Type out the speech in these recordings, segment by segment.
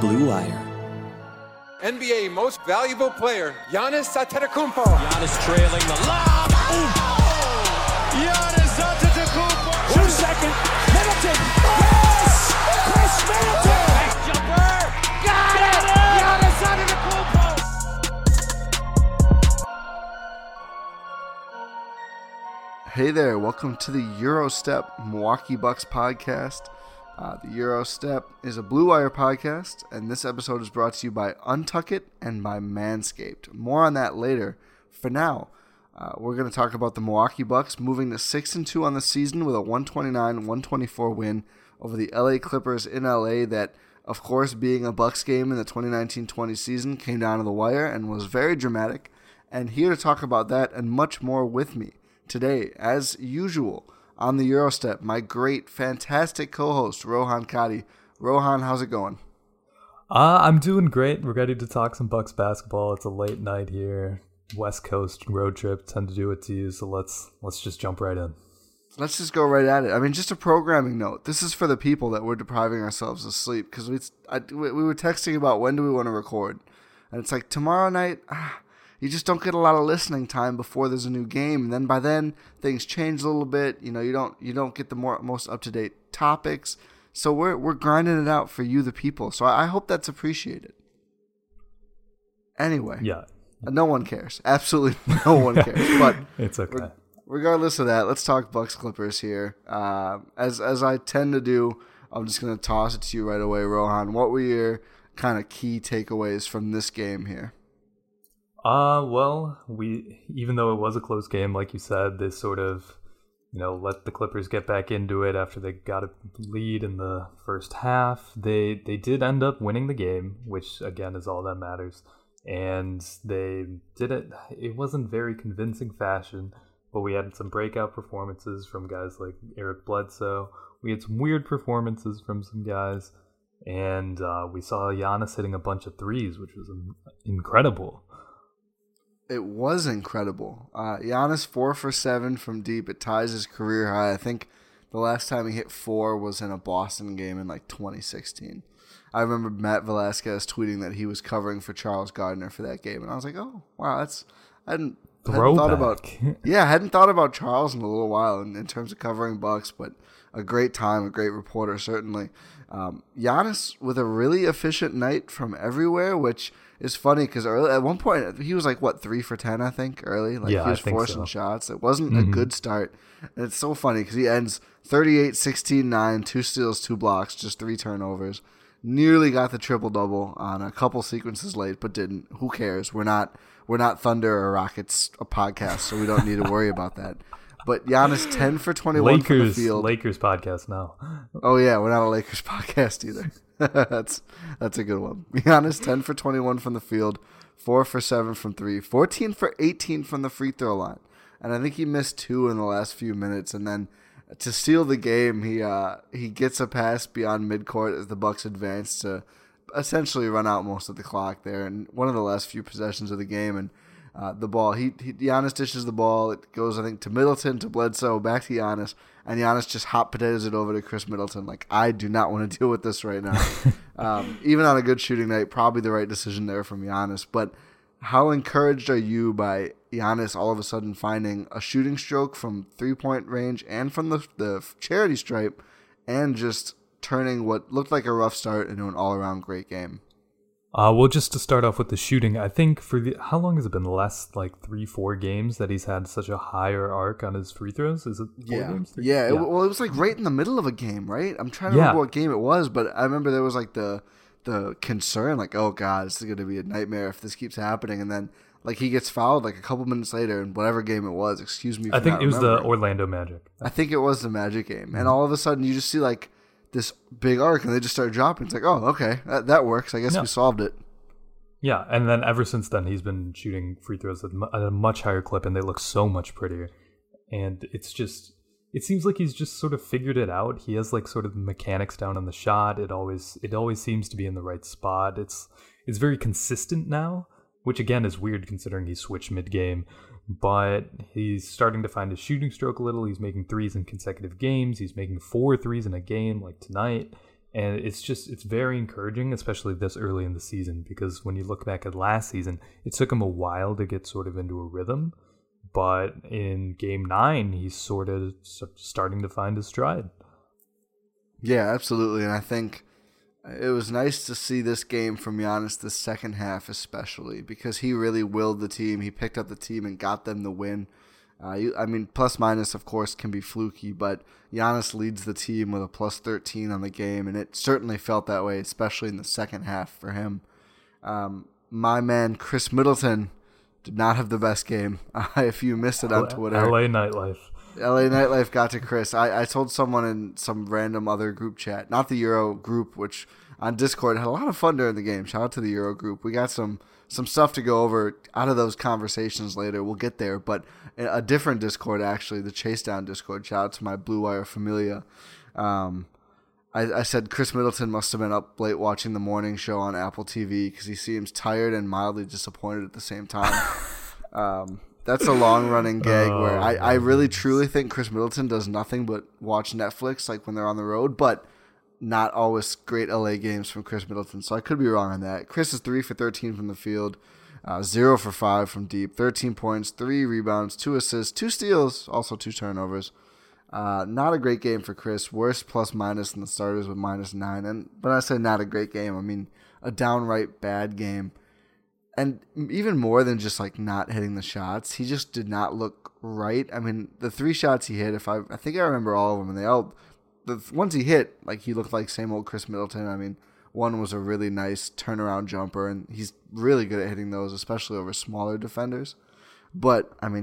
Blue Wire. NBA Most Valuable Player, Giannis Antetokounmpo. Giannis trailing the lob. Ooh. Giannis Antetokounmpo. 2 seconds. Middleton. Yes! Chris Middleton. Nice jumper. Got it! Giannis Antetokounmpo. Hey there. Welcome to the Gyro Step Milwaukee Bucks podcast. The Gyro Step is a Blue Wire podcast, and this episode is brought to you by Untuckit and by Manscaped. More on that later. For now, we're going to talk about the Milwaukee Bucks moving to 6-2 on the season with a 129-124 win over the LA Clippers in LA that, of course, being a Bucks game in the 2019-20 season, came down to the wire and was very dramatic. And here to talk about that and much more with me today, as usual, on the Eurostep, my great, fantastic co-host, Rohan Katti. Rohan, how's it going? I'm doing great. We're ready to talk some Bucks basketball. It's a late night here. West Coast road trip. Tend to do it to you, so let's just jump right in. Let's just go right at it. I mean, just a programming note. This is for the people that we're depriving ourselves of sleep, because we were texting about when do we want to record. And it's like, tomorrow night... You just don't get a lot of listening time before there's a new game. And then by then, things change a little bit. You know, you don't get the most up-to-date topics. So we're grinding it out for you, the people. So I hope that's appreciated. Anyway. Yeah. No one cares. Absolutely no one cares. But it's okay. Regardless of that, let's talk Bucks Clippers here. As I tend to do, I'm just going to toss it to you right away, Rohan. What were your kind of key takeaways from this game here? Well, even though it was a close game, like you said, they sort of, let the Clippers get back into it after they got a lead in the first half. They did end up winning the game, which again is all that matters. And they did it wasn't very convincing fashion, but we had some breakout performances from guys like Eric Bledsoe. We had some weird performances from some guys, and we saw Giannis hitting a bunch of threes, which was incredible. It was incredible. Giannis 4 for 7 from deep. It ties his career high. I think the last time he hit 4 was in a Boston game in like 2016. I remember Matt Velasquez tweeting that he was covering for Charles Gardner for that game, and I was like, "Oh, wow, that's I hadn't thought about Charles in a little while in terms of covering Bucks, but a great time, a great reporter certainly." Giannis with a really efficient night from everywhere, which. It's funny because at one point he was like, 3 for 10, I think, early. Like, yeah, he was forcing shots. It wasn't a good start. And it's so funny because he ends 38, 16, 9, 2 steals, 2 blocks, just 3 turnovers. Nearly got the triple-double on a couple sequences late, but didn't. Who cares? We're not Thunder or Rockets a podcast, so we don't need to worry about that. But Giannis 10 for 21 from the field. Lakers podcast now. Oh, yeah. We're not a Lakers podcast either. That's a good one. Giannis 10 for 21 from the field, 4 for 7 from 3, 14 for 18 from the free throw line. And I think he missed two in the last few minutes. And then to seal the game, he gets a pass beyond midcourt as the Bucks advance to essentially run out most of the clock there. And one of the last few possessions of the game, and the ball, Giannis dishes the ball. It goes, I think, to Middleton, to Bledsoe, back to Giannis, and Giannis just hot potatoes it over to Chris Middleton. Like, I do not want to deal with this right now. Even on a good shooting night, probably the right decision there from Giannis. But how encouraged are you by Giannis all of a sudden finding a shooting stroke from three-point range and from the charity stripe, and just turning what looked like a rough start into an all-around great game? Well, just to start off with the shooting, I think for how long has it been? The last like 3-4 games that he's had such a higher arc on his free throws. Is it four games? Yeah. Well, it was like right in the middle of a game, right? I'm trying to remember what game it was, but I remember there was like the concern, like, oh god, this is going to be a nightmare if this keeps happening, and then like he gets fouled like a couple minutes later in whatever game it was. Excuse me. I think it was the Orlando Magic. I think it was the Magic game, and all of a sudden you just see like this big arc, and they just start dropping. It's like, oh, okay, that works. I guess we solved it. Yeah, and then ever since then, he's been shooting free throws at a much higher clip, and they look so much prettier. And it's just, it seems like he's just sort of figured it out. He has like sort of mechanics down on the shot. It always seems to be in the right spot. It's very consistent now, which again is weird considering he switched mid-game. But he's starting to find his shooting stroke a little. He's making threes in consecutive games. He's making 4 threes in a game like tonight. And it's very encouraging, especially this early in the season, because when you look back at last season, it took him a while to get sort of into a rhythm. But in game 9, he's sort of starting to find his stride. Yeah, absolutely. And I think it was nice to see this game from Giannis, the second half especially, because he really willed the team. He picked up the team and got them the win. I mean, plus-minus, of course, can be fluky, but Giannis leads the team with a plus 13 on the game, and it certainly felt that way, especially in the second half for him. My man Chris Middleton did not have the best game. If you missed it on Twitter. LA nightlife. LA Nightlife got to Chris. I told someone in some random other group chat, not the Euro group, which on Discord had a lot of fun during the game. Shout out to the Euro group. We got some stuff to go over out of those conversations later. We'll get there. But a different Discord, actually, the Chase Down Discord. Shout out to my Blue Wire familia. I said Chris Middleton must have been up late watching the morning show on Apple TV because he seems tired and mildly disappointed at the same time. That's a long-running gag where I really, truly think Chris Middleton does nothing but watch Netflix, like when they're on the road, but not always great LA games from Chris Middleton, so I could be wrong on that. Chris is 3 for 13 from the field, 0 for 5 from deep, 13 points, 3 rebounds, 2 assists, 2 steals, also 2 turnovers. Not a great game for Chris. Worst plus-minus in the starters with -9. And when I say not a great game, I mean a downright bad game. And even more than just like not hitting the shots, he just did not look right. I mean, the 3 shots he hit, I think I remember all of them, and the ones he hit, like he looked like same old Chris Middleton. I mean, one was a really nice turnaround jumper, and he's really good at hitting those, especially over smaller defenders. But I mean,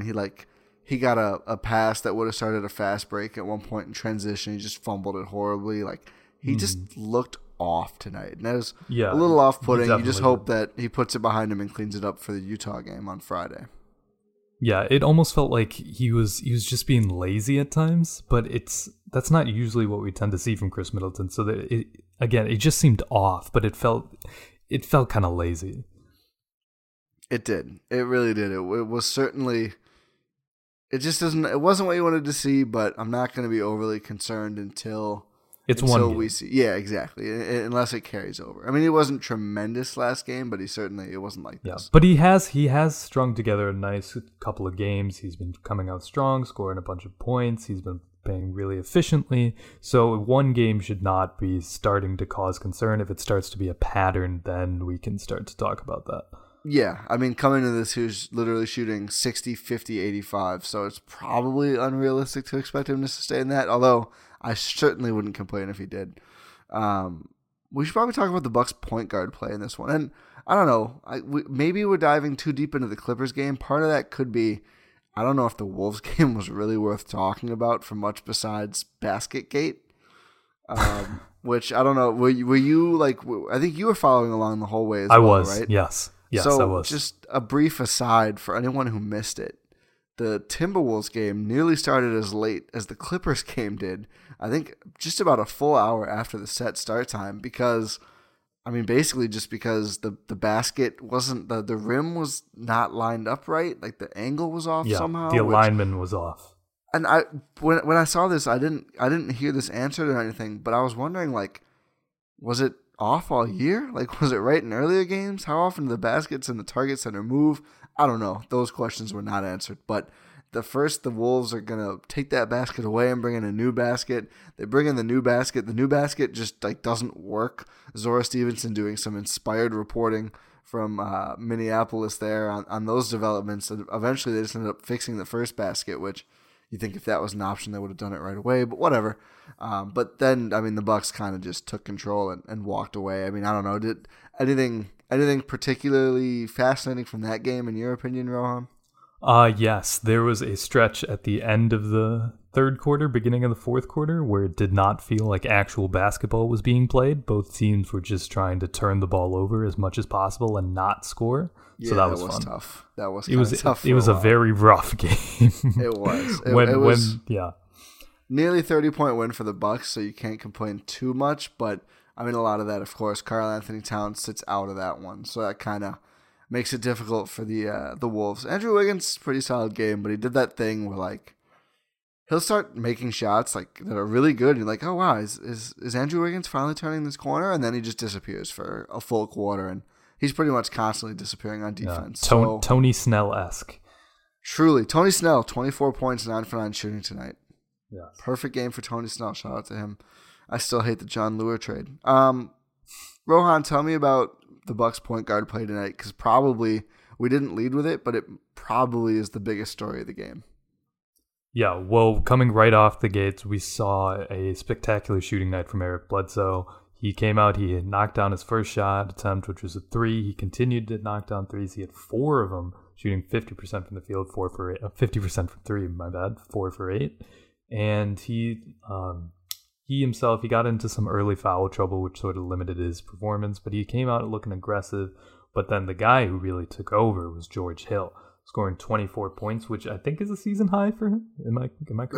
he got a pass that would have started a fast break at one point in transition. He just fumbled it horribly. Like he just looked off tonight, and that was a little off-putting. You just hope that he puts it behind him and cleans it up for the Utah game on Friday. Yeah, it almost felt like he was just being lazy at times, but that's not usually what we tend to see from Chris Middleton. So that it just seemed off, but it felt kind of lazy. It did. It really did. It was certainly. It just doesn't. It wasn't what you wanted to see, but I'm not going to be overly concerned until. It's one so we see. Yeah, exactly. Unless it carries over. I mean, he wasn't tremendous last game, but it wasn't like this. But he has strung together a nice couple of games. He's been coming out strong, scoring a bunch of points. He's been playing really efficiently. So one game should not be starting to cause concern. If it starts to be a pattern, then we can start to talk about that. Yeah, I mean, coming to this, he was literally shooting 60, 50, 85, so it's probably unrealistic to expect him to sustain that, although I certainly wouldn't complain if he did. We should probably talk about the Bucks' point guard play in this one, and I don't know, maybe we're diving too deep into the Clippers game. Part of that could be I don't know if the Wolves game was really worth talking about for much besides Basketgate, which I don't know. Were you like? I think you were following along the whole way as well, right? I was, right? Yes, so I was. Just a brief aside for anyone who missed it. The Timberwolves game nearly started as late as the Clippers game did. I think just about a full hour after the set start time because, I mean, basically just because the basket wasn't, the rim was not lined up right. Like the angle was off somehow. The alignment was off. And I when I saw this, I didn't hear this answered or anything, but I was wondering, like, was it off all year? Like, was it right in earlier games? How often do the baskets and the target center move? I don't know. Those questions were not answered. But the Wolves are going to take that basket away and bring in a new basket. They bring in the new basket. The new basket just like doesn't work. Zora Stevenson doing some inspired reporting from Minneapolis there on those developments. And eventually, they just ended up fixing the first basket, which you think if that was an option, they would have done it right away. But whatever. But then, I mean, the Bucks kind of just took control and walked away. I mean, I don't know. Did anything particularly fascinating from that game, in your opinion, Rohan? Yes. There was a stretch at the end of the third quarter, beginning of the fourth quarter, where it did not feel like actual basketball was being played. Both teams were just trying to turn the ball over as much as possible and not score. Yeah, so that was fun. Tough. That was tough. It was a very rough game. It was. It was nearly 30-point win for the Bucks, so you can't complain too much. But I mean, a lot of that, of course, Karl Anthony Towns sits out of that one, so that kind of makes it difficult for the Wolves. Andrew Wiggins, pretty solid game, but he did that thing where like he'll start making shots like that are really good. And you're like, oh wow, is Andrew Wiggins finally turning this corner? And then he just disappears for a full quarter and. He's pretty much constantly disappearing on defense. Yeah. So, Tony Snell-esque. Truly. Tony Snell, 24 points, 9 for 9 shooting tonight. Yeah. Perfect game for Tony Snell. Shout out to him. I still hate the John Lure trade. Rohan, tell me about the Bucks point guard play tonight because probably we didn't lead with it, but it probably is the biggest story of the game. Yeah, well, coming right off the gates, we saw a spectacular shooting night from Eric Bledsoe. He came out, he had knocked down his first shot attempt, which was a three. He continued to knock down threes. He had four of them, shooting 50% from the field, 4 for 8, 50% from three, my bad, 4 for 8. And he got into some early foul trouble, which sort of limited his performance, but he came out looking aggressive. But then the guy who really took over was George Hill, scoring 24 points, which I think is a season high for him. Am I correct?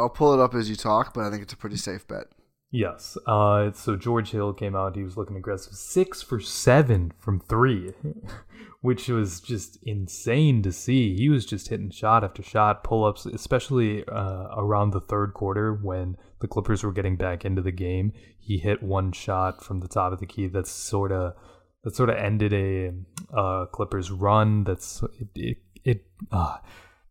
I'll pull it up as you talk, but I think it's a pretty safe bet. Yes. So George Hill came out. He was looking aggressive. 6 for 7 from three, which was just insane to see. He was just hitting shot after shot, pull-ups, especially around the third quarter when the Clippers were getting back into the game. He hit one shot from the top of the key that sort of ended a Clippers run. The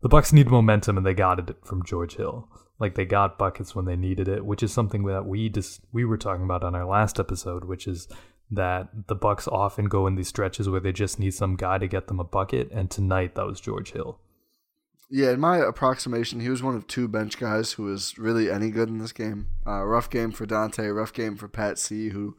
Bucks need momentum, and they got it from George Hill. Like they got buckets when they needed it, which is something that we were talking about on our last episode, which is that the Bucks often go in these stretches where they just need some guy to get them a bucket, and tonight that was George Hill. Yeah, in my approximation, he was one of two bench guys who was really any good in this game. Rough game for Dante, rough game for Pat C, who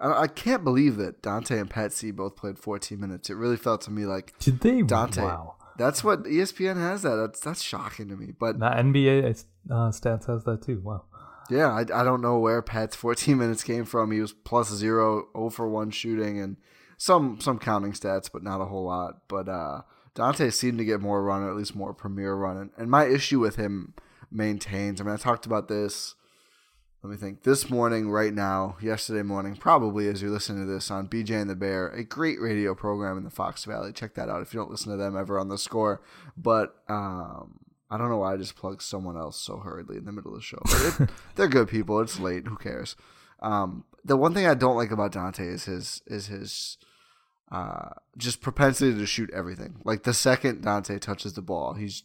I can't believe that Dante and Pat C both played 14 minutes. It really felt to me like did they Dante. Wow. That's what ESPN has that. That's shocking to me. But not NBA stats has that too. Wow. Yeah, I don't know where Pat's 14 minutes came from. He was +0, 0 for 1 shooting, and some counting stats, but not a whole lot. But Dante seemed to get more run, or at least more premier run. And my issue with him maintains. I mean, I talked about this. Let me think. This morning, right now, yesterday morning, probably as you're listening to this on BJ and the Bear, a great radio program in the Fox Valley. Check that out if you don't listen to them ever on The Score. But I don't know why I just plugged someone else so hurriedly in the middle of the show. But they're good people. It's late. Who cares? The one thing I don't like about Dante is his just propensity to shoot everything. Like the second Dante touches the ball, he's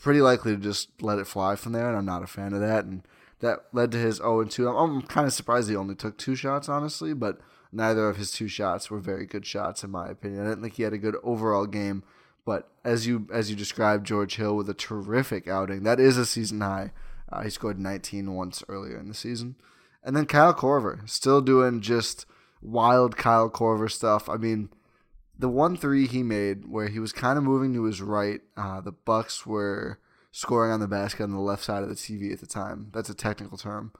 pretty likely to just let it fly from there, and I'm not a fan of that. And that led to his 0-2. I'm kind of surprised he only took 2 shots, honestly, but neither of his 2 shots were very good shots, in my opinion. I didn't think he had a good overall game, but as you described, George Hill with a terrific outing. That is a season high. He scored 19 once earlier in the season. And then Kyle Korver, still doing just wild Kyle Korver stuff. I mean, the 1-3 he made where he was kind of moving to his right, the Bucks were scoring on the basket on the left side of the TV at the time. That's a technical term.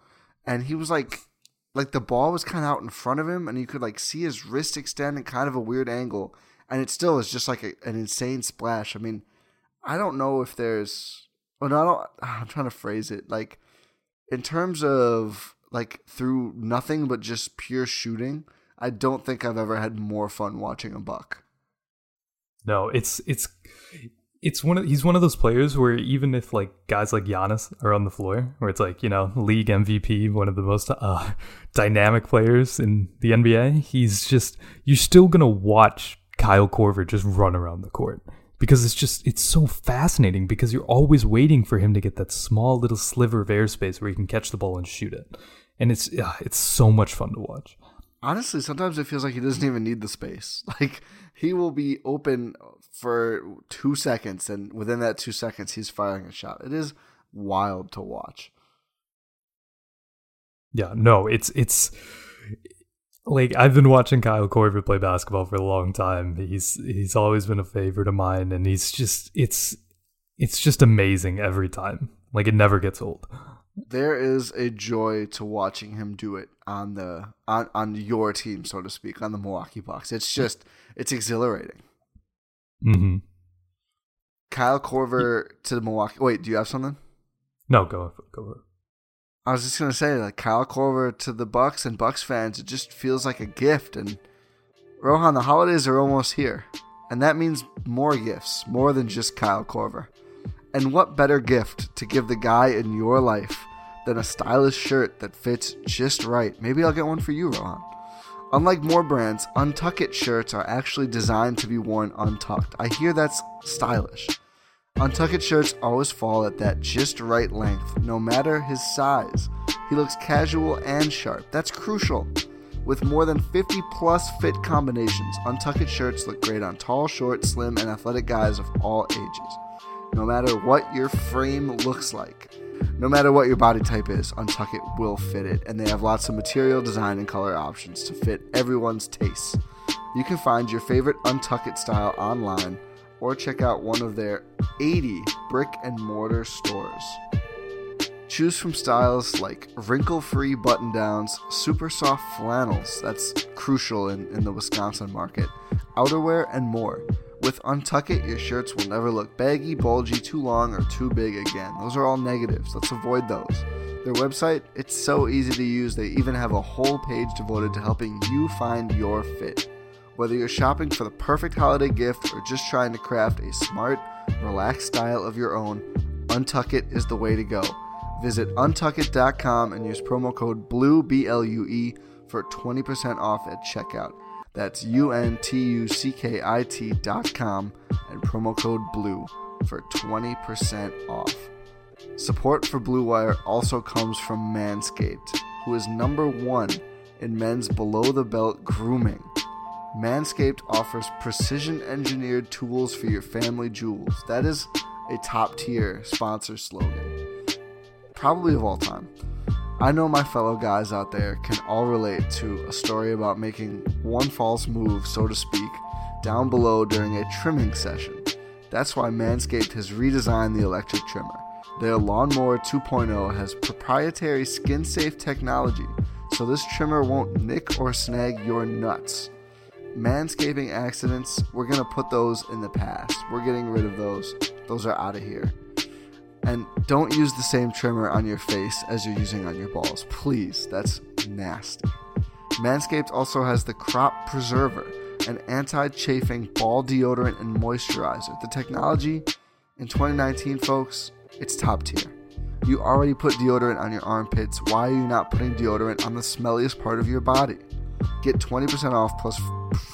And he was like the ball was kind of out in front of him, and you could like see his wrist extend in kind of a weird angle. And it still is just like an insane splash. I mean, I don't know if there's – I'm trying to phrase it. Like, in terms of like through nothing but just pure shooting, I don't think I've ever had more fun watching a Buck. No, it's he's one of those players where even if like guys like Giannis are on the floor, where it's like, you know, league MVP, one of the most dynamic players in the NBA, he's just – you're still going to watch Kyle Korver just run around the court. Because it's so fascinating because you're always waiting for him to get that small little sliver of airspace where he can catch the ball and shoot it. And it's so much fun to watch. Honestly, sometimes it feels like he doesn't even need the space. Like, he will be open for 2 seconds, and within that 2 seconds, he's firing a shot. It is wild to watch. Yeah, no, it's like, I've been watching Kyle Korver play basketball for a long time. He's always been a favorite of mine, and he's just it's just amazing every time. Like, it never gets old. There is a joy to watching him do it on the on your team, so to speak, on the Milwaukee Bucks. It's just it's exhilarating. Mm-hmm. Kyle Korver to the Milwaukee. Wait, do you have something? No, go. I was just gonna say, like, Kyle Korver to the Bucks and Bucks fans, it just feels like a gift. And Rohan, the holidays are almost here, and that means more gifts, more than just Kyle Korver. And what better gift to give the guy in your life than a stylish shirt that fits just right? Maybe I'll get one for you, Rohan. Unlike more brands, Untuckit shirts are actually designed to be worn untucked. I hear that's stylish. Untuckit shirts always fall at that just right length, no matter his size. He looks casual and sharp. That's crucial. With more than 50 plus fit combinations, Untuckit shirts look great on tall, short, slim, and athletic guys of all ages. No matter what your frame looks like, no matter what your body type is, Untuckit will fit it, and they have lots of material, design, and color options to fit everyone's tastes. You can find your favorite Untuckit style online, or check out one of their 80 brick-and-mortar stores. Choose from styles like wrinkle-free button-downs, super soft flannels, that's crucial in the Wisconsin market, outerwear, and more. With Untuckit, your shirts will never look baggy, bulgy, too long, or too big again. Those are all negatives. Let's avoid those. Their website, it's so easy to use. They even have a whole page devoted to helping you find your fit. Whether you're shopping for the perfect holiday gift or just trying to craft a smart, relaxed style of your own, Untuckit is the way to go. Visit Untuckit.com and use promo code BLUE, B-L-U-E, for 20% off at checkout. That's Untuckit.com and promo code BLUE for 20% off. Support for Blue Wire also comes from Manscaped, who is #1 in men's below-the-belt grooming. Manscaped offers precision-engineered tools for your family jewels. That is a top-tier sponsor slogan, probably of all time. I know my fellow guys out there can all relate to a story about making one false move, so to speak, down below during a trimming session. That's why Manscaped has redesigned the electric trimmer. Their Lawnmower 2.0 has proprietary skin-safe technology, so this trimmer won't nick or snag your nuts. Manscaping accidents, we're going to put those in the past. We're getting rid of those. Those are out of here. And don't use the same trimmer on your face as you're using on your balls. Please, that's nasty. Manscaped also has the Crop Preserver, an anti-chafing ball deodorant and moisturizer. The technology in 2019, folks, it's top tier. You already put deodorant on your armpits. Why are you not putting deodorant on the smelliest part of your body? Get 20% off plus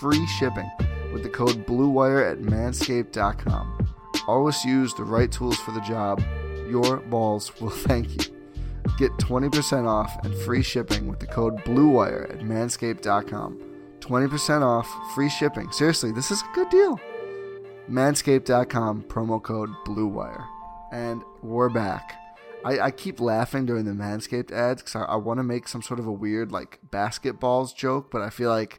free shipping with the code BLUEWIRE at manscaped.com. Always use the right tools for the job. Your balls will thank you. Get 20% off and free shipping with the code BLUEWIRE at manscaped.com. 20% off, free shipping. Seriously, this is a good deal. Manscaped.com, promo code BLUEWIRE. And we're back. I keep laughing during the Manscaped ads because I want to make some sort of a weird, like, basketballs joke, but I feel like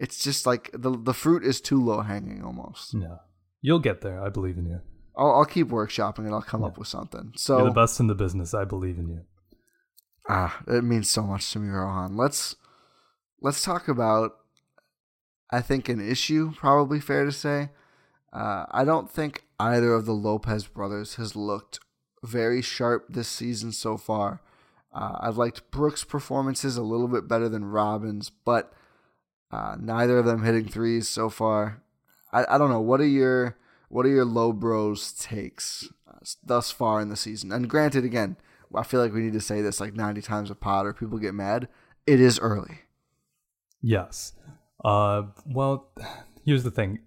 It's just like the fruit is too low hanging almost. Yeah. You'll get there. I believe in you. I'll keep workshopping and I'll come up with something. So you're the best in the business. I believe in you. Ah, it means so much to me, Rohan. Let's talk about, I think, an issue, probably fair to say. I don't think either of the Lopez brothers has looked very sharp this season so far. I've liked Brook's performances a little bit better than Robin's, but neither of them hitting threes so far. I don't know. What are your low bros takes thus far in the season? And granted, again, I feel like we need to say this like 90 times a pod or people get mad. It is early. Yes. Well, here's the thing.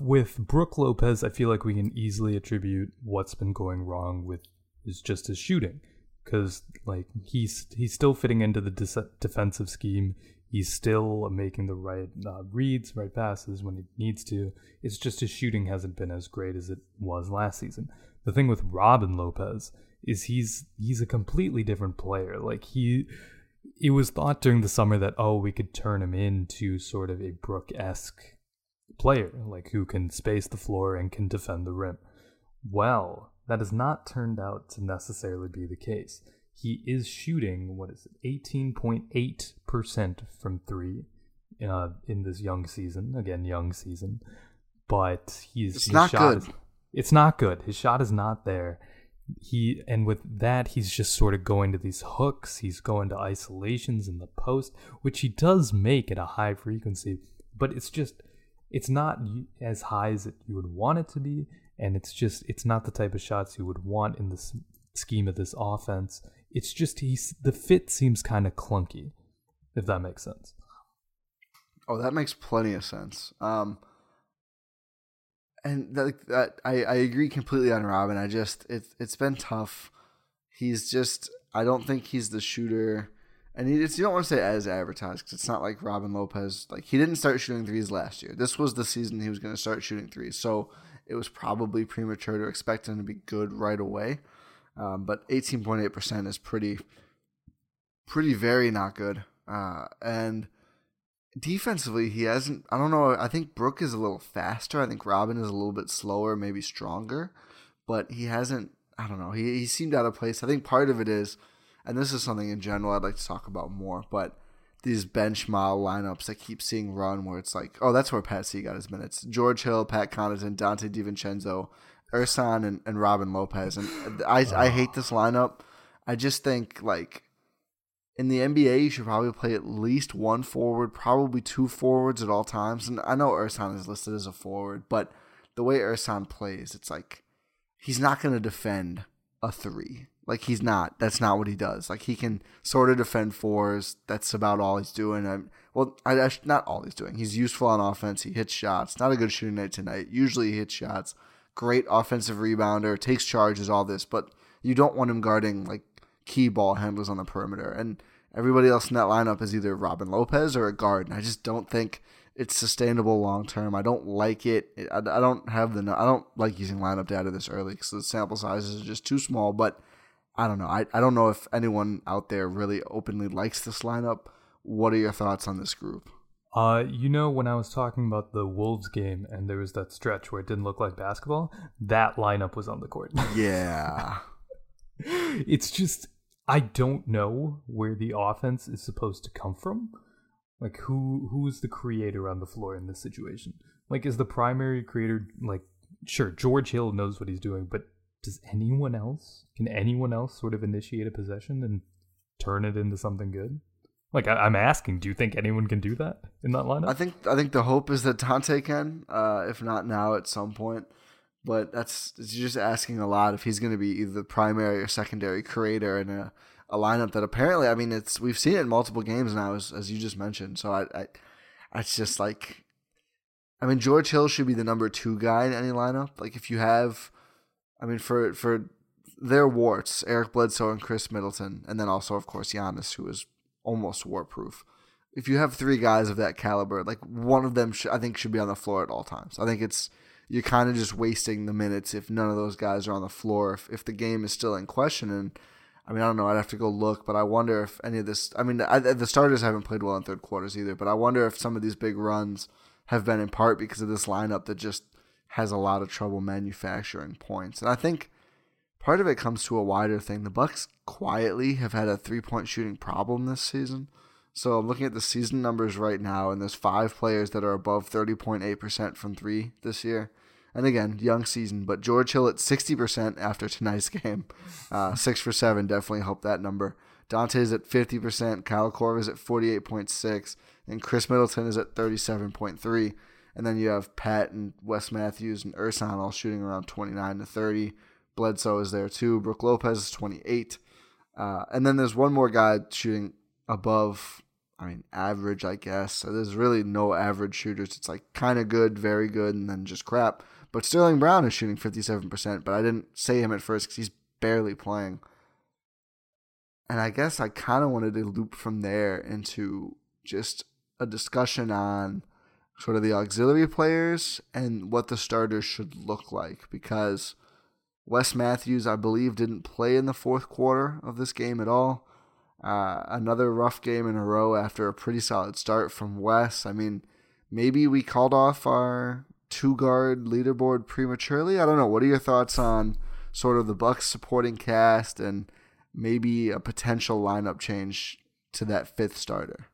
With Brook Lopez, I feel like we can easily attribute what's been going wrong with his shooting, because like he's still fitting into the defensive scheme. He's still making the right reads, right passes when he needs to. It's just his shooting hasn't been as great as it was last season. The thing with Robin Lopez is he's a completely different player. Like it was thought during the summer that, oh, we could turn him into sort of a Brook-esque player, like who can space the floor and can defend the rim. Well, that has not turned out to necessarily be the case. He is shooting, 18.8% from three in this young season. Again, young season. But his shot is not good. It's not good. His shot is not there. And with that, he's just sort of going to these hooks. He's going to isolations in the post, which he does make at a high frequency. But it's not as high as you would want it to be. And it's not the type of shots you would want in this scheme of this offense. It's just the fit seems kind of clunky, if that makes sense. Oh, that makes plenty of sense. And that I agree completely on Robin. I just it's been tough. He's just, I don't think he's the shooter, and you don't want to say as advertised, because it's not like Robin Lopez. Like, he didn't start shooting threes last year. This was the season he was going to start shooting threes, so it was probably premature to expect him to be good right away. But 18.8% is pretty very not good. And defensively, he hasn't, I don't know, I think Brook is a little faster. I think Robin is a little bit slower, maybe stronger. But he hasn't, I don't know, he seemed out of place. I think part of it is, and this is something in general I'd like to talk about more, but these bench mile lineups I keep seeing run where it's like, oh, that's where Pat C got his minutes. George Hill, Pat Connaughton, Dante DiVincenzo, Ersan and Robin Lopez. And I hate this lineup. I just think, like, in the NBA, you should probably play at least one forward, probably two forwards at all times. And I know Ersan is listed as a forward, but the way Ersan plays, it's like he's not going to defend a three. Like, he's not. That's not what he does. Like, he can sort of defend fours. That's about all he's doing. Not all he's doing. He's useful on offense. He hits shots. Not a good shooting night tonight. Usually he hits shots. Great offensive rebounder, takes charges, all this, but you don't want him guarding like key ball handlers on the perimeter. And everybody else in that lineup is either Robin Lopez or a guard. And I just don't think it's sustainable long term. I don't like it. I don't like using lineup data this early because the sample sizes are just too small. But I don't know. I don't know if anyone out there really openly likes this lineup. What are your thoughts on this group? When I was talking about the Wolves game and there was that stretch where it didn't look like basketball, that lineup was on the court. Yeah. It's just, I don't know where the offense is supposed to come from. Like, who's the creator on the floor in this situation? Like, is the primary creator, like, sure, George Hill knows what he's doing, but does anyone else, can anyone else sort of initiate a possession and turn it into something good? Like, I'm asking, do you think anyone can do that in that lineup? I think the hope is that Dante can, if not now, at some point. But you're just asking a lot if he's going to be either the primary or secondary creator in a lineup that apparently, I mean, we've seen it in multiple games now, as you just mentioned. So it's just like, I mean, George Hill should be the number two guy in any lineup. Like, if you have, I mean, for their warts, Eric Bledsoe and Chris Middleton, and then also, of course, Giannis, who is almost war-proof. If you have three guys of that caliber, like, one of them should be on the floor at all times. I think you're kind of just wasting the minutes if none of those guys are on the floor, if the game is still in question. And I mean, I don't know. I'd have to go look, but I wonder if any of this – I mean, the starters haven't played well in third quarters either, but I wonder if some of these big runs have been in part because of this lineup that just has a lot of trouble manufacturing points. And I think part of it comes to a wider thing. The Bucks quietly have had a three-point shooting problem this season. So I'm looking at the season numbers right now, and there's 5 players that are above 30.8% from three this year. And again, young season, but George Hill at 60% after tonight's game. 6 for 7 definitely helped that number. Dante's at 50%, Kyle Korver's at 48.6, and Chris Middleton is at 37.3. And then you have Pat and Wes Matthews and Ersan all shooting around 29 to 30. Bledsoe is there too. Brook Lopez is 28. And then there's one more guy shooting above, I mean, average, I guess. So there's really no average shooters. It's like kind of good, very good, and then just crap. But Sterling Brown is shooting 57%, but I didn't say him at first because he's barely playing. And I guess I kind of wanted to loop from there into just a discussion on sort of the auxiliary players and what the starters should look like, because Wes Matthews, I believe, didn't play in the fourth quarter of this game at all. Another rough game in a row after a pretty solid start from Wes. I mean, maybe we called off our two-guard leaderboard prematurely. I don't know. What are your thoughts on sort of the Bucks supporting cast and maybe a potential lineup change to that fifth starter?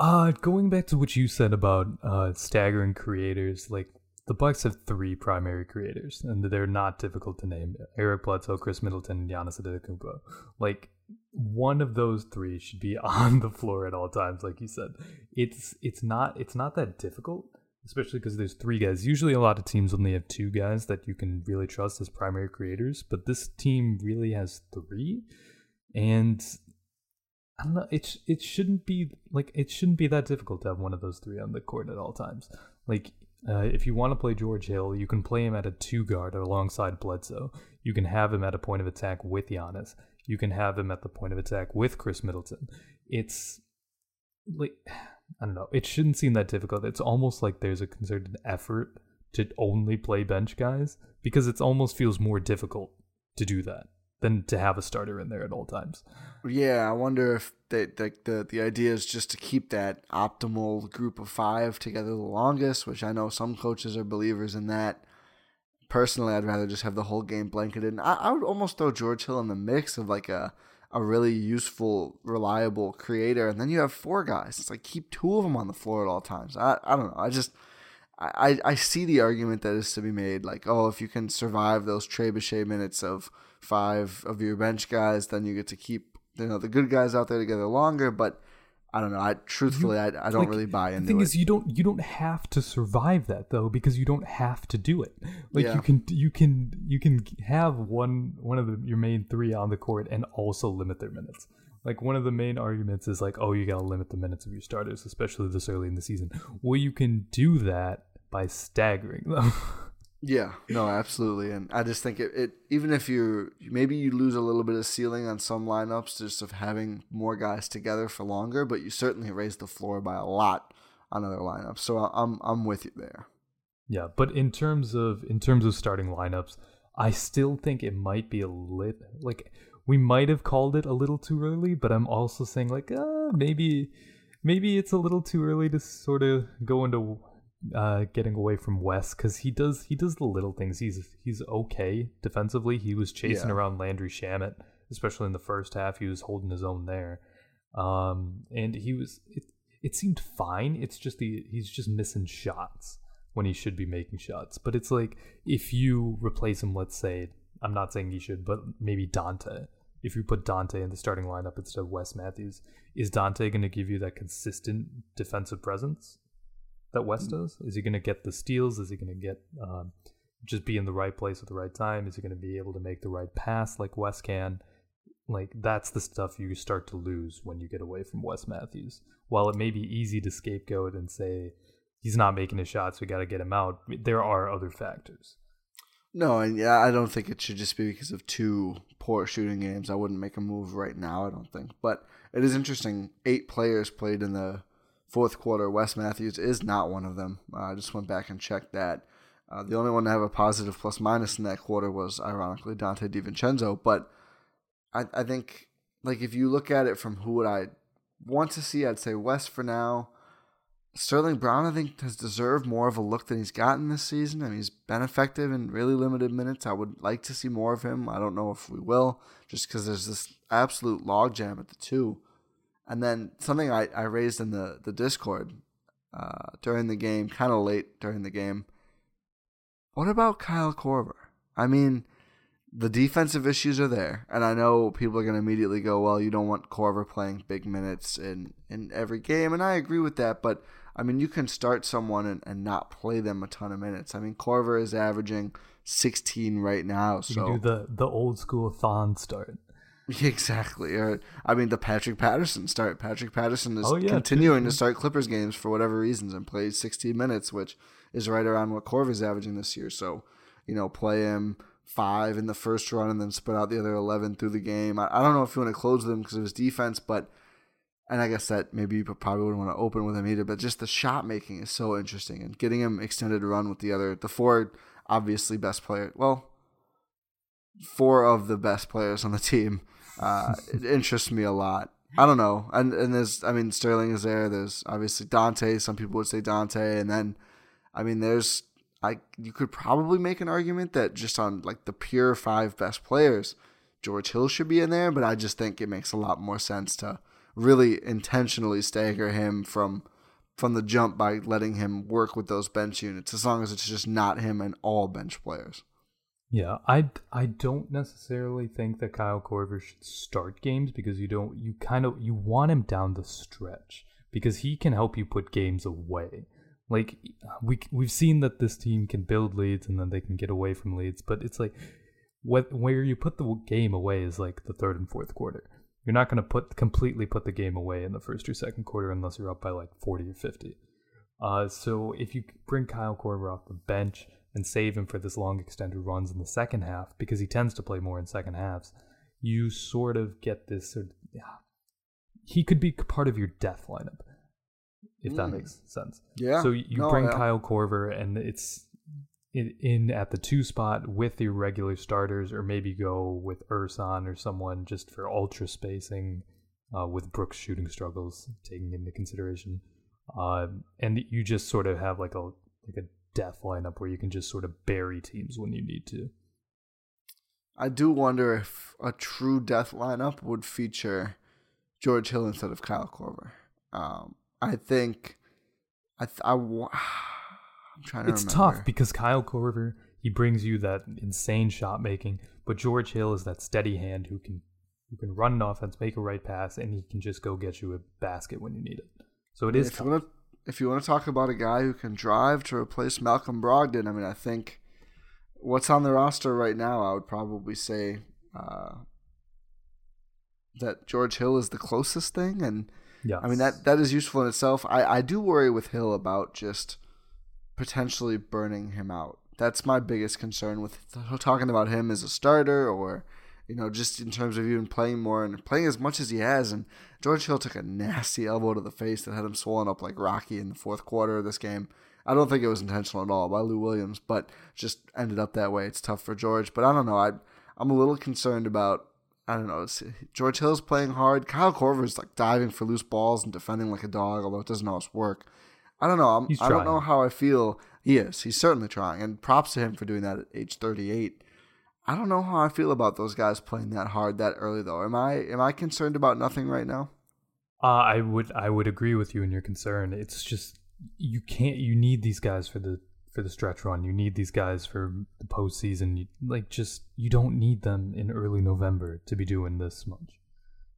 Going back to what you said about staggering creators, like the Bucks have 3 primary creators, and they're not difficult to name: Eric Bledsoe, Chris Middleton, and Giannis Antetokounmpo. Like, one of those 3 should be on the floor at all times, like you said. It's not that difficult, especially because there's 3 guys. Usually, a lot of teams only have 2 guys that you can really trust as primary creators, but this team really has 3, and I don't know. It shouldn't be that difficult to have one of those 3 on the court at all times. Like, if you want to play George Hill, you can play him at a 2-guard alongside Bledsoe. You can have him at a point of attack with Giannis. You can have him at the point of attack with Chris Middleton. It's like, I don't know. It shouldn't seem that difficult. It's almost like there's a concerted effort to only play bench guys, because it almost feels more difficult to do that than to have a starter in there at all times. Yeah, I wonder if the idea is just to keep that optimal group of 5 together the longest, which I know some coaches are believers in that. Personally, I'd rather just have the whole game blanketed. And I would almost throw George Hill in the mix of like a really useful, reliable creator, and then you have 4 guys. It's like keep 2 of them on the floor at all times. I don't know. I see the argument that is to be made, like, oh, if you can survive those Trebuchet minutes of 5 of your bench guys, then you get to keep, you know, the good guys out there together longer. But I don't know. I truthfully don't really buy into it. The thing is, you don't have to survive that though, because you don't have to do it. Like, yeah. you can have one of your main 3 on the court and also limit their minutes. Like, one of the main arguments is like, oh, you got to limit the minutes of your starters, especially this early in the season. Well, you can do that by staggering them. Yeah, no, absolutely. And I just think it even if you lose a little bit of ceiling on some lineups just of having more guys together for longer, but you certainly raise the floor by a lot on other lineups. So I'm with you there. Yeah, but in terms of starting lineups, I still think it might be a lit like. We might have called it a little too early, but I'm also saying, like, maybe it's a little too early to sort of go into getting away from Wes, because he does the little things. He's okay defensively. He was chasing around Landry Shamet, especially in the first half. He was holding his own there, and he was. It seemed fine. It's just he's just missing shots when he should be making shots. But it's like, if you replace him, let's say, I'm not saying he should, but maybe Dante. If you put Dante in the starting lineup instead of Wes Matthews, is Dante going to give you that consistent defensive presence that Wes does? Is he going to get the steals? Is he going to get just be in the right place at the right time? Is he going to be able to make the right pass like Wes can? Like, that's the stuff you start to lose when you get away from Wes Matthews. While it may be easy to scapegoat and say he's not making his shots, we got to get him out, there are other factors. No, and yeah, I don't think it should just be because of 2 poor shooting games. I wouldn't make a move right now, I don't think. But it is interesting. 8 players played in the fourth quarter. Wes Matthews is not one of them. I just went back and checked that. The only one to have a positive plus-minus in that quarter was, ironically, Dante DiVincenzo. But I think, like, if you look at it from who would I want to see, I'd say Wes for now. Sterling Brown, I think, has deserved more of a look than he's gotten this season. I mean, he's been effective in really limited minutes. I would like to see more of him. I don't know if we will, just because there's this absolute logjam at the two. And then something I raised in the Discord during the game, kind of late during the game. What about Kyle Korver? I mean, the defensive issues are there. And I know people are going to immediately go, well, you don't want Korver playing big minutes in every game. And I agree with that. But, I mean, you can start someone and not play them a ton of minutes. I mean, Korver is averaging 16 right now. So you do the old school Thon start. Exactly. Or, I mean, the Patrick Patterson start. Patrick Patterson is continuing to start Clippers games for whatever reasons and plays 16 minutes, which is right around what Korver's averaging this year. So, you know, play him 5 in the first run and then split out the other 11 through the game. I don't know if you want to close with him because of his defense, but, and I guess that maybe you probably wouldn't want to open with him either, but just the shot making is so interesting and getting him extended to run with the four obviously best player. Well, four of the best players on the team. It interests me a lot. I don't know. And there's, I mean, Sterling is there. There's obviously Dante. Some people would say Dante. And then, I mean, there's, you could probably make an argument that just on like the pure 5 best players, George Hill should be in there. But I just think it makes a lot more sense to really intentionally stagger him from the jump by letting him work with those bench units, as long as it's just not him and all bench players. Yeah, I don't necessarily think that Kyle Korver should start games because you want him down the stretch because he can help you put games away. Like we've seen that this team can build leads and then they can get away from leads, but it's like where you put the game away is like the third and fourth quarter. You're not going to completely put the game away in the first or second quarter unless you're up by like 40 or 50. So if you bring Kyle Korver off the bench and save him for this long extended runs in the second half, because he tends to play more in second halves, you sort of get this sort of, he could be part of your death lineup, if that makes sense. Yeah. So you bring Kyle Korver, and it's in at the 2 spot with your regular starters, or maybe go with Ersan or someone just for ultra spacing, with Brook's shooting struggles taken into consideration, and you just sort of have like a death lineup where you can just sort of bury teams when you need to. I do wonder if a true death lineup would feature George Hill instead of Kyle Korver. I'm trying to remember. It's tough because Kyle Korver, he brings you that insane shot making, but George Hill is that steady hand who can run an offense, make a right pass, and he can just go get you a basket when you need it. So it is tough. If you want to talk about a guy who can drive to replace Malcolm Brogdon, I mean, I think what's on the roster right now, I would probably say that George Hill is the closest thing. And, yes. I mean, that is useful in itself. I do worry with Hill about just potentially burning him out. That's my biggest concern with talking about him as a starter or, you know, just in terms of even playing more and playing as much as he has. And George Hill took a nasty elbow to the face that had him swollen up like Rocky in the fourth quarter of this game. I don't think it was intentional at all by Lou Williams, but just ended up that way. It's tough for George, but I don't know. I'm a little concerned about, I don't know, George Hill's playing hard. Kyle Korver's like diving for loose balls and defending like a dog, although it doesn't always work. I don't know. I don't know how I feel. Yes, he's certainly trying, and props to him for doing that at age 38. I don't know how I feel about those guys playing that hard that early, though. Am I concerned about nothing right now? I would agree with you in your concern. It's just you need these guys for the stretch run. You need these guys for the postseason. You don't need them in early November to be doing this much.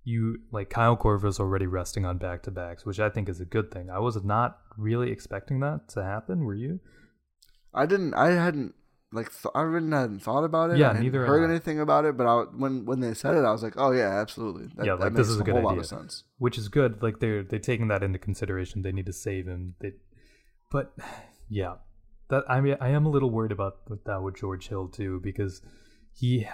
You like Kyle Korver's already resting on back-to-backs, which I think is a good thing. I was not really expecting that to happen. Were you? I hadn't. I really hadn't thought about it. Yeah, neither heard anything about it. But when they said it, I was like, "Oh yeah, absolutely." That makes this is a good whole idea. Lot of sense. Which is good. Like they're taking that into consideration. They need to save him. I am a little worried about that with George Hill too, because he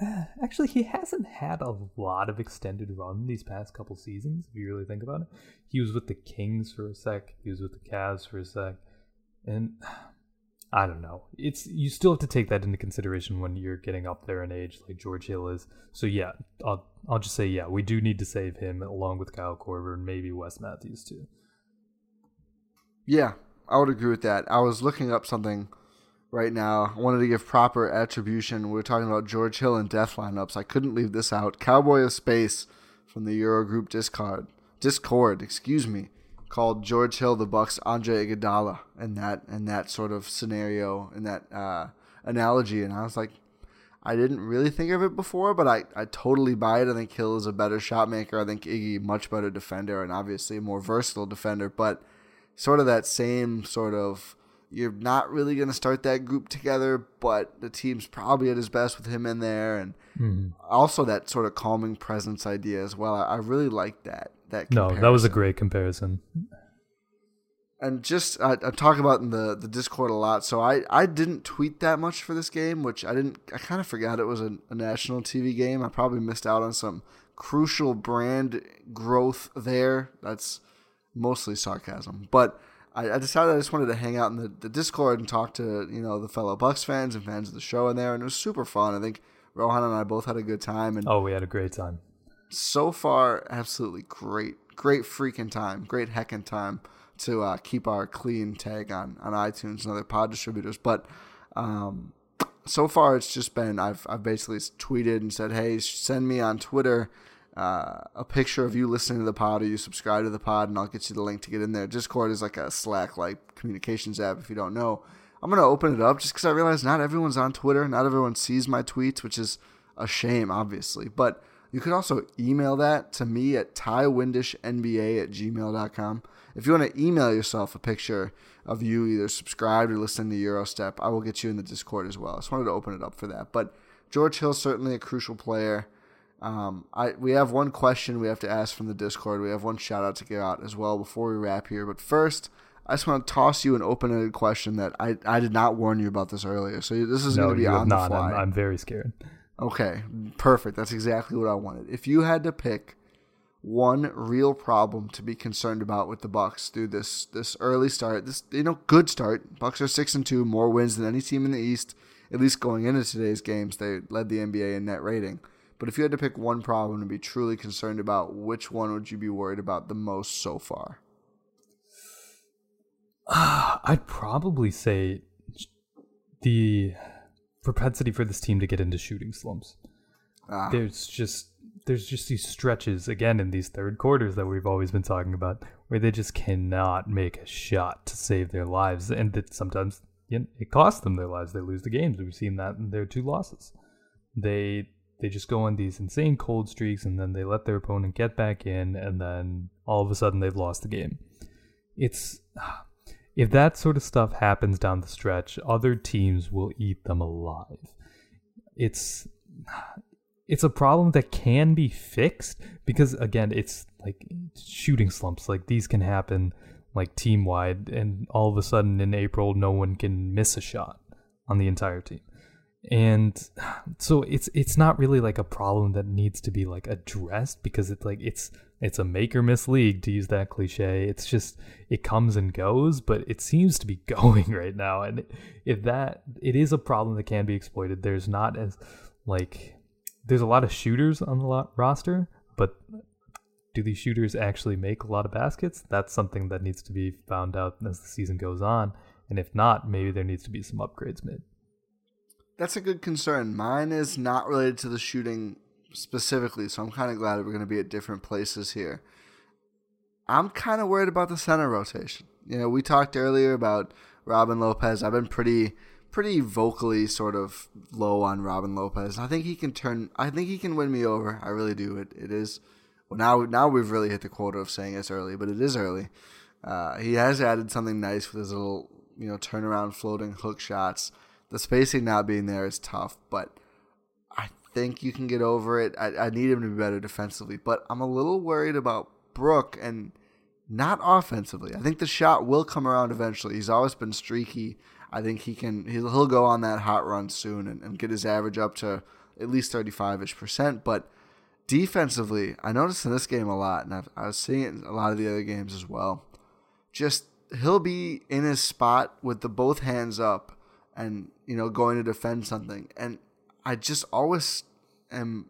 hasn't had a lot of extended run these past couple seasons. If you really think about it, he was with the Kings for a sec. He was with the Cavs for a sec, and I don't know. It's, you still have to take that into consideration when you're getting up there in age, like George Hill is. So yeah, I'll just say yeah, we do need to save him along with Kyle Korver and maybe Wes Matthews too. Yeah, I would agree with that. I was looking up something right now. I wanted to give proper attribution. We were talking about George Hill and death lineups. I couldn't leave this out. Cowboy of Space from the Eurogroup Discord, called George Hill the Bucks Andre Iguodala and that sort of scenario and that analogy, and I was like, I didn't really think of it before, but I totally buy it. I think Hill is a better shot maker. I think Iggy much better defender and obviously a more versatile defender, but sort of that same sort of, you're not really going to start that group together, but the team's probably at his best with him in there. And also that sort of calming presence idea as well. I really like that comparison. No, that was a great comparison. And just, I talk about in the Discord a lot. So I didn't tweet that much for this game, which I kind of forgot it was a national TV game. I probably missed out on some crucial brand growth there. That's mostly sarcasm, but I decided I just wanted to hang out in the Discord and talk to, you know, the fellow Bucks fans and fans of the show in there, and it was super fun. I think Rohan and I both had a good time. And we had a great time. So far, absolutely great freaking time, great heckin' time to keep our clean tag on iTunes and other pod distributors. But so far, it's just been I've basically tweeted and said, hey, send me on Twitter a picture of you listening to the pod or you subscribe to the pod, and I'll get you the link to get in there. Discord is like a Slack-like communications app if you don't know. I'm going to open it up just because I realize not everyone's on Twitter. Not everyone sees my tweets, which is a shame, obviously. But you could also email that to me at tywindishnba@gmail.com. If you want to email yourself a picture of you either subscribed or listening to Eurostep, I will get you in the Discord as well. I just wanted to open it up for that. But George Hill's certainly a crucial player. We have one question we have to ask from the Discord. We have one shout out to get out as well before we wrap here. But first, I just want to toss you an open-ended question that I did not warn you about this earlier. So this is going to be on the fly. I'm very scared. Okay, perfect. That's exactly what I wanted. If you had to pick one real problem to be concerned about with the Bucks through this early start, good start. Bucks are 6-2, more wins than any team in the East. At least going into today's games, they led the NBA in net rating. But if you had to pick one problem to be truly concerned about, which one would you be worried about the most so far? I'd probably say the propensity for this team to get into shooting slumps. There's just these stretches, again, in these third quarters that we've always been talking about, where they just cannot make a shot to save their lives. And that sometimes it costs them their lives. They lose the games. We've seen that in their two losses. They just go on these insane cold streaks, and then they let their opponent get back in, and then all of a sudden they've lost the game. If that sort of stuff happens down the stretch, other teams will eat them alive. It's a problem that can be fixed because, again, it's like shooting slumps. Like, these can happen like team-wide, and all of a sudden in April no one can miss a shot on the entire team. And so it's not really like a problem that needs to be like addressed, because it's like it's a make or miss league, to use that cliche. It's just, it comes and goes, but it seems to be going right now. And if that, it is a problem that can be exploited. There's not as like, there's a lot of shooters on the roster, but do these shooters actually make a lot of baskets? That's something that needs to be found out as the season goes on. And if not, maybe there needs to be some upgrades made. That's a good concern. Mine is not related to the shooting specifically, so I'm kind of glad we're going to be at different places here. I'm kind of worried about the center rotation. You know, we talked earlier about Robin Lopez. I've been pretty vocally sort of low on Robin Lopez. I think he can win me over. I really do. It is. Well, now we've really hit the quota of saying it's early, but it is early. He has added something nice with his little, turnaround floating hook shots. The spacing not being there is tough, but I think you can get over it. I need him to be better defensively, but I'm a little worried about Brook and not offensively. I think the shot will come around eventually. He's always been streaky. I think he'll go on that hot run soon and get his average up to at least 35%. But defensively, I noticed in this game a lot, and I was seeing it in a lot of the other games as well, just he'll be in his spot with the both hands up and, you know, going to defend something. And I just always am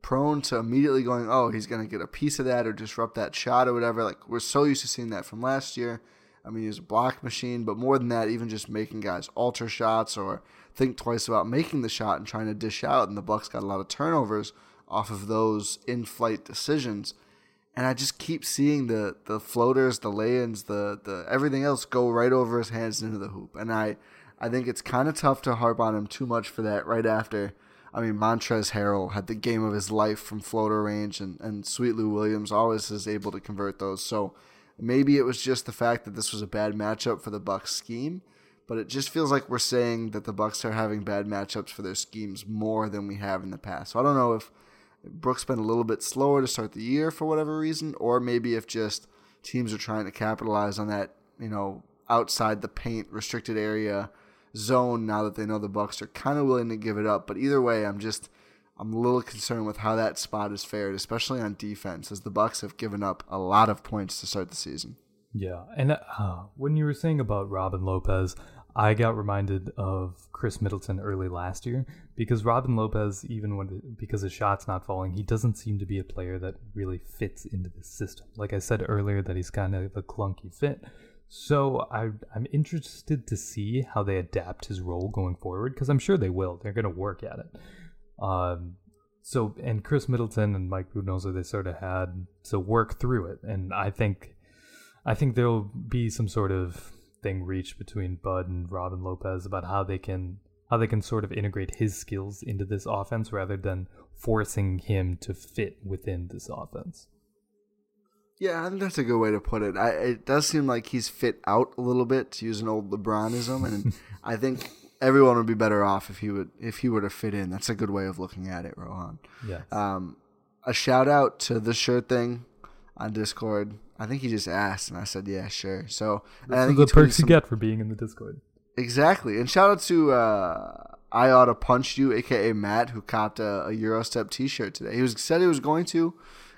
prone to immediately going, oh, he's going to get a piece of that or disrupt that shot or whatever. Like, we're so used to seeing that from last year. I mean, he was a block machine, but more than that, even just making guys alter shots or think twice about making the shot and trying to dish out. And the Bucks got a lot of turnovers off of those in-flight decisions. And I just keep seeing the floaters, the lay-ins, the everything else go right over his hands into the hoop. And I think it's kind of tough to harp on him too much for that right after. I mean, Montrezl Harrell had the game of his life from floater range, and Sweet Lou Williams always is able to convert those. So maybe it was just the fact that this was a bad matchup for the Bucks scheme, but it just feels like we're saying that the Bucks are having bad matchups for their schemes more than we have in the past. So I don't know if Brook's been a little bit slower to start the year for whatever reason, or maybe if just teams are trying to capitalize on that, you know, outside the paint, restricted area zone now that they know the Bucks are kind of willing to give it up. But either way, I'm a little concerned with how that spot is fared, especially on defense, as the Bucks have given up a lot of points to start the season. Yeah, and when you were saying about Robin Lopez, I got reminded of Chris Middleton early last year, because Robin Lopez, even because his shot's not falling, he doesn't seem to be a player that really fits into the system. Like I said earlier, that he's kind of a clunky fit. So I'm interested to see how they adapt his role going forward, because I'm sure they will. They're going to work at it. And Chris Middleton and Mike Budenholzer, they sort of had to work through it. And I think there'll be some sort of thing reached between Bud and Robin Lopez about how they can sort of integrate his skills into this offense rather than forcing him to fit within this offense. Yeah, I think that's a good way to put it. It does seem like he's fit out a little bit, to use an old LeBronism, and I think everyone would be better off if he were to fit in. That's a good way of looking at it, Rohan. Yes. A shout out to the shirt thing on Discord. I think he just asked, and I said, "Yeah, sure." So, and I think the perks you get for being in the Discord. Exactly, and shout out to I Oughta Punch You, aka Matt, who copped a Euro Step T-shirt today. He said he was going to,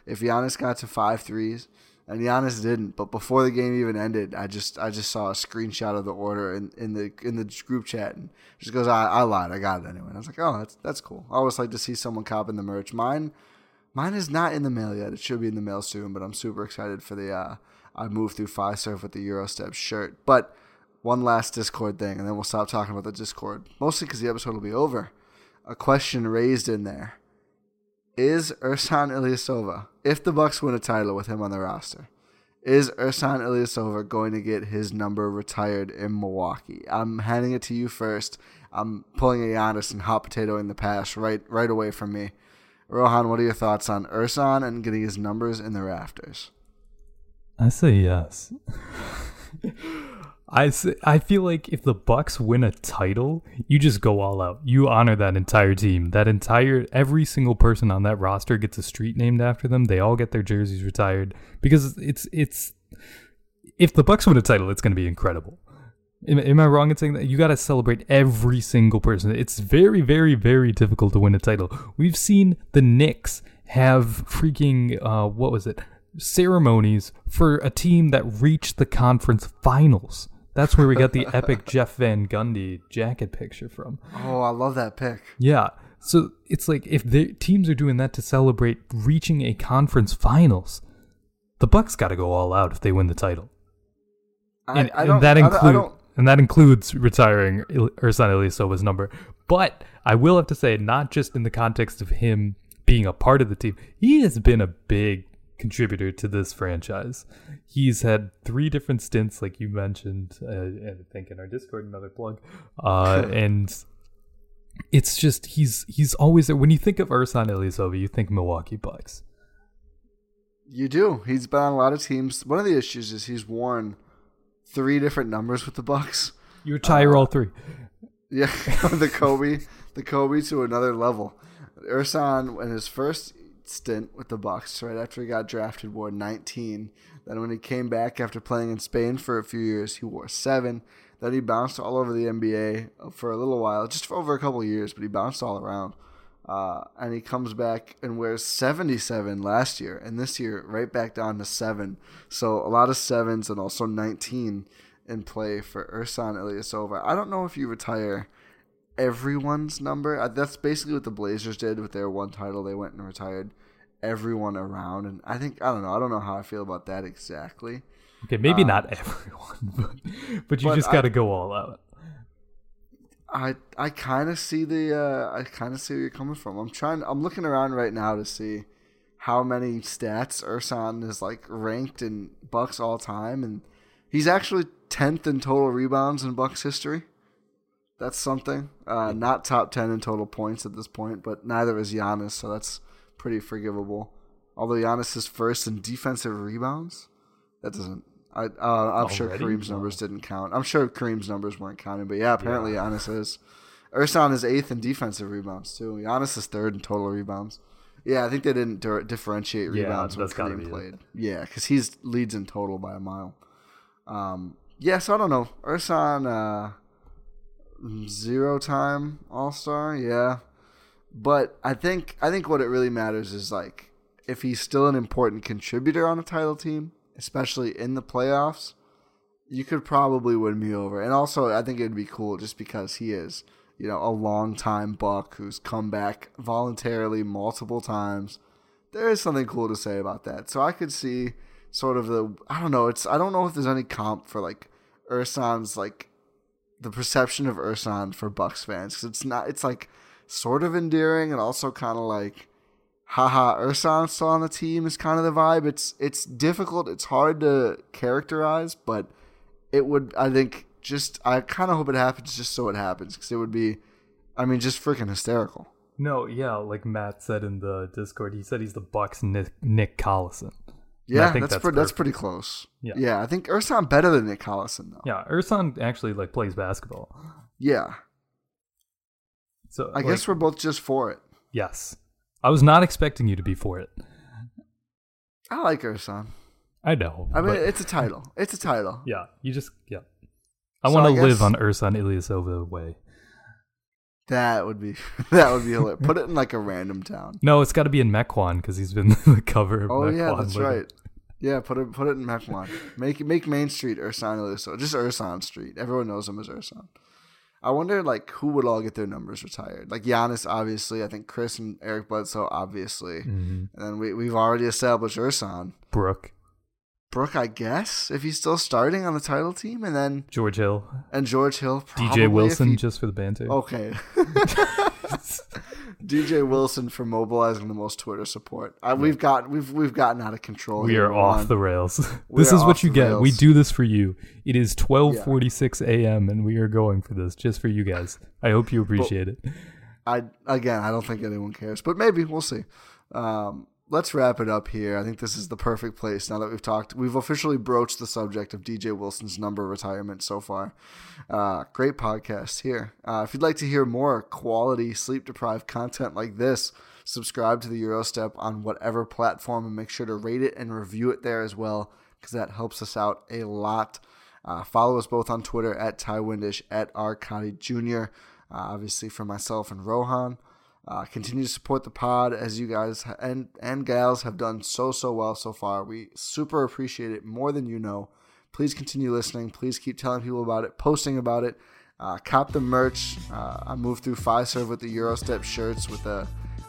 if Giannis got to 5 threes. And Giannis didn't, but before the game even ended, I just saw a screenshot of the order in the group chat, and just goes, I lied, I got it anyway. And I was like, oh, that's cool. I always like to see someone copping the merch. Mine is not in the mail yet. It should be in the mail soon, but I'm super excited for the I moved through Fiserv with the Eurostep shirt. But one last Discord thing, and then we'll stop talking about the Discord, mostly because the episode will be over. A question raised in there. Is Ersan Ilyasova, if the Bucks win a title with him on the roster, is Ersan Ilyasova going to get his number retired in Milwaukee? I'm handing it to you first. I'm pulling a Giannis and hot potato in the pass right away from me. Rohan, what are your thoughts on Ersan and getting his numbers in the rafters? I say yes. I feel like if the Bucks win a title, you just go all out. You honor that entire team. Every single person on that roster gets a street named after them. They all get their jerseys retired, because it's if the Bucks win a title, it's going to be incredible. Am I wrong in saying that? You got to celebrate every single person. It's very, very, very difficult to win a title. We've seen the Knicks have freaking what was it? Ceremonies for a team that reached the conference finals. That's where we got the epic Jeff Van Gundy jacket picture from. Oh, I love that pic. Yeah. So it's like if the teams are doing that to celebrate reaching a conference finals, the Bucks got to go all out if they win the title. And that includes retiring Ersan Ilyasova's number. But I will have to say, not just in the context of him being a part of the team, he has been a big contributor to this franchise. He's had 3 different stints, like you mentioned, I think in our Discord, another plug. And it's just he's always there. When you think of Ersan Ilyasova, you think Milwaukee Bucks. You do. He's been on a lot of teams. One of the issues is he's worn 3 different numbers with the Bucks. You retire all 3. Yeah, the Kobe to another level. Ersan, in his first stint with the Bucks, right after he got drafted, wore 19. Then when he came back after playing in Spain for a few years, he wore 7. Then he bounced all over the NBA for a little while, just for over a couple of years, but he bounced all around. And he comes back and wears 77 last year, and this year right back down to 7. So a lot of 7s and also 19 and play for Ersan Ilyasova. I don't know if you retire everyone's number. That's basically what the Blazers did with their one title. They went and retired everyone around, and I don't know how I feel about that exactly. Okay, maybe not everyone, but just got to go all out. I kind of see where you're coming from. I'm looking around right now to see how many stats Ersan is like ranked in Bucks all time, and he's actually 10th in total rebounds in Bucks history. That's something. Not top 10 in total points at this point, but neither is Giannis, so that's pretty forgivable. Although Giannis is first in defensive rebounds. That doesn't... I'm sure Kareem's numbers didn't count. I'm sure Kareem's numbers weren't counting, but yeah, apparently Giannis is. Ersan is 8th in defensive rebounds, too. Giannis is 3rd in total rebounds. Yeah, I think they didn't differentiate rebounds when Kareem played. Yeah, because he leads in total by a mile. So I don't know. Ersan... 0-time All-Star, yeah. But I think what it really matters is, like, if he's still an important contributor on a title team, especially in the playoffs, you could probably win me over. And also, I think it would be cool just because he is, you know, a long-time Buck who's come back voluntarily multiple times. There is something cool to say about that. So I could see sort of I don't know if there's any comp for, like, Ersan's, like, the perception of Ersan for Bucks fans, because it's like sort of endearing and also kind of like, haha, Ersan's still on the team is kind of the vibe. It's difficult. It's hard to characterize, but it would, I think, just, I kind of hope it happens just so it happens, because it would be, I mean, just freaking hysterical. No, yeah, like Matt said in the Discord, he said he's the Bucks Nick Collison. Yeah, I think that's pretty close. Yeah, I think Ersan better than Nick Collison, though. Yeah, Ersan actually like plays basketball. Yeah. So I guess we're both just for it. Yes. I was not expecting you to be for it. I like Ersan. I know. I mean, it's a title. It's a title. Yeah, you just, yeah. I want to live on Ersan Ilyasova way. That would be hilarious. Put it in like a random town. No, it's got to be in Mequon, because he's been the cover of Mequon. Oh yeah, that's later. Right. Yeah, put it in Mequon. Make Main Street Ersan Ilyasova. Just Ersan Street. Everyone knows him as Ersan. I wonder like who would all get their numbers retired. Like Giannis, obviously. I think Chris and Eric Bledsoe, obviously. Mm-hmm. And then we've already established Ersan. Brook, I guess, if he's still starting on the title team, and then George Hill, probably, DJ Wilson, just for the banter. Okay, DJ Wilson for mobilizing the most Twitter support. We've gotten out of control. We are off the rails. This is what you get. Rails. We do this for you. It is 12:46 a.m. and we are going for this just for you guys. I hope you appreciate it. I don't think anyone cares, but maybe we'll see. Let's wrap it up here. I think this is the perfect place now that we've officially broached the subject of DJ Wilson's number retirement so far. Great podcast here. If you'd like to hear more quality sleep-deprived content like this, subscribe to the Gyro Step on whatever platform and make sure to rate it and review it there as well, because that helps us out a lot. Follow us both on Twitter at Ty Windish, at R. Cotty Jr., obviously for myself and Rohan. Continue to support the pod as you guys and gals have done so well so far. We super appreciate it, more than you know. Please continue listening. Please keep telling people about it, posting about it. Cop the merch. I moved through Fiserv with the Eurostep shirts with a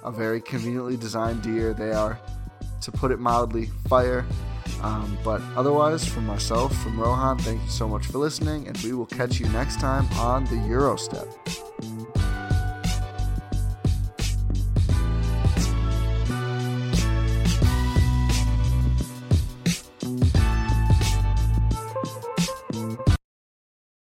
very conveniently designed deer. They are, to put it mildly, fire. But otherwise, from myself, from Rohan, thank you so much for listening, and we will catch you next time on the Eurostep.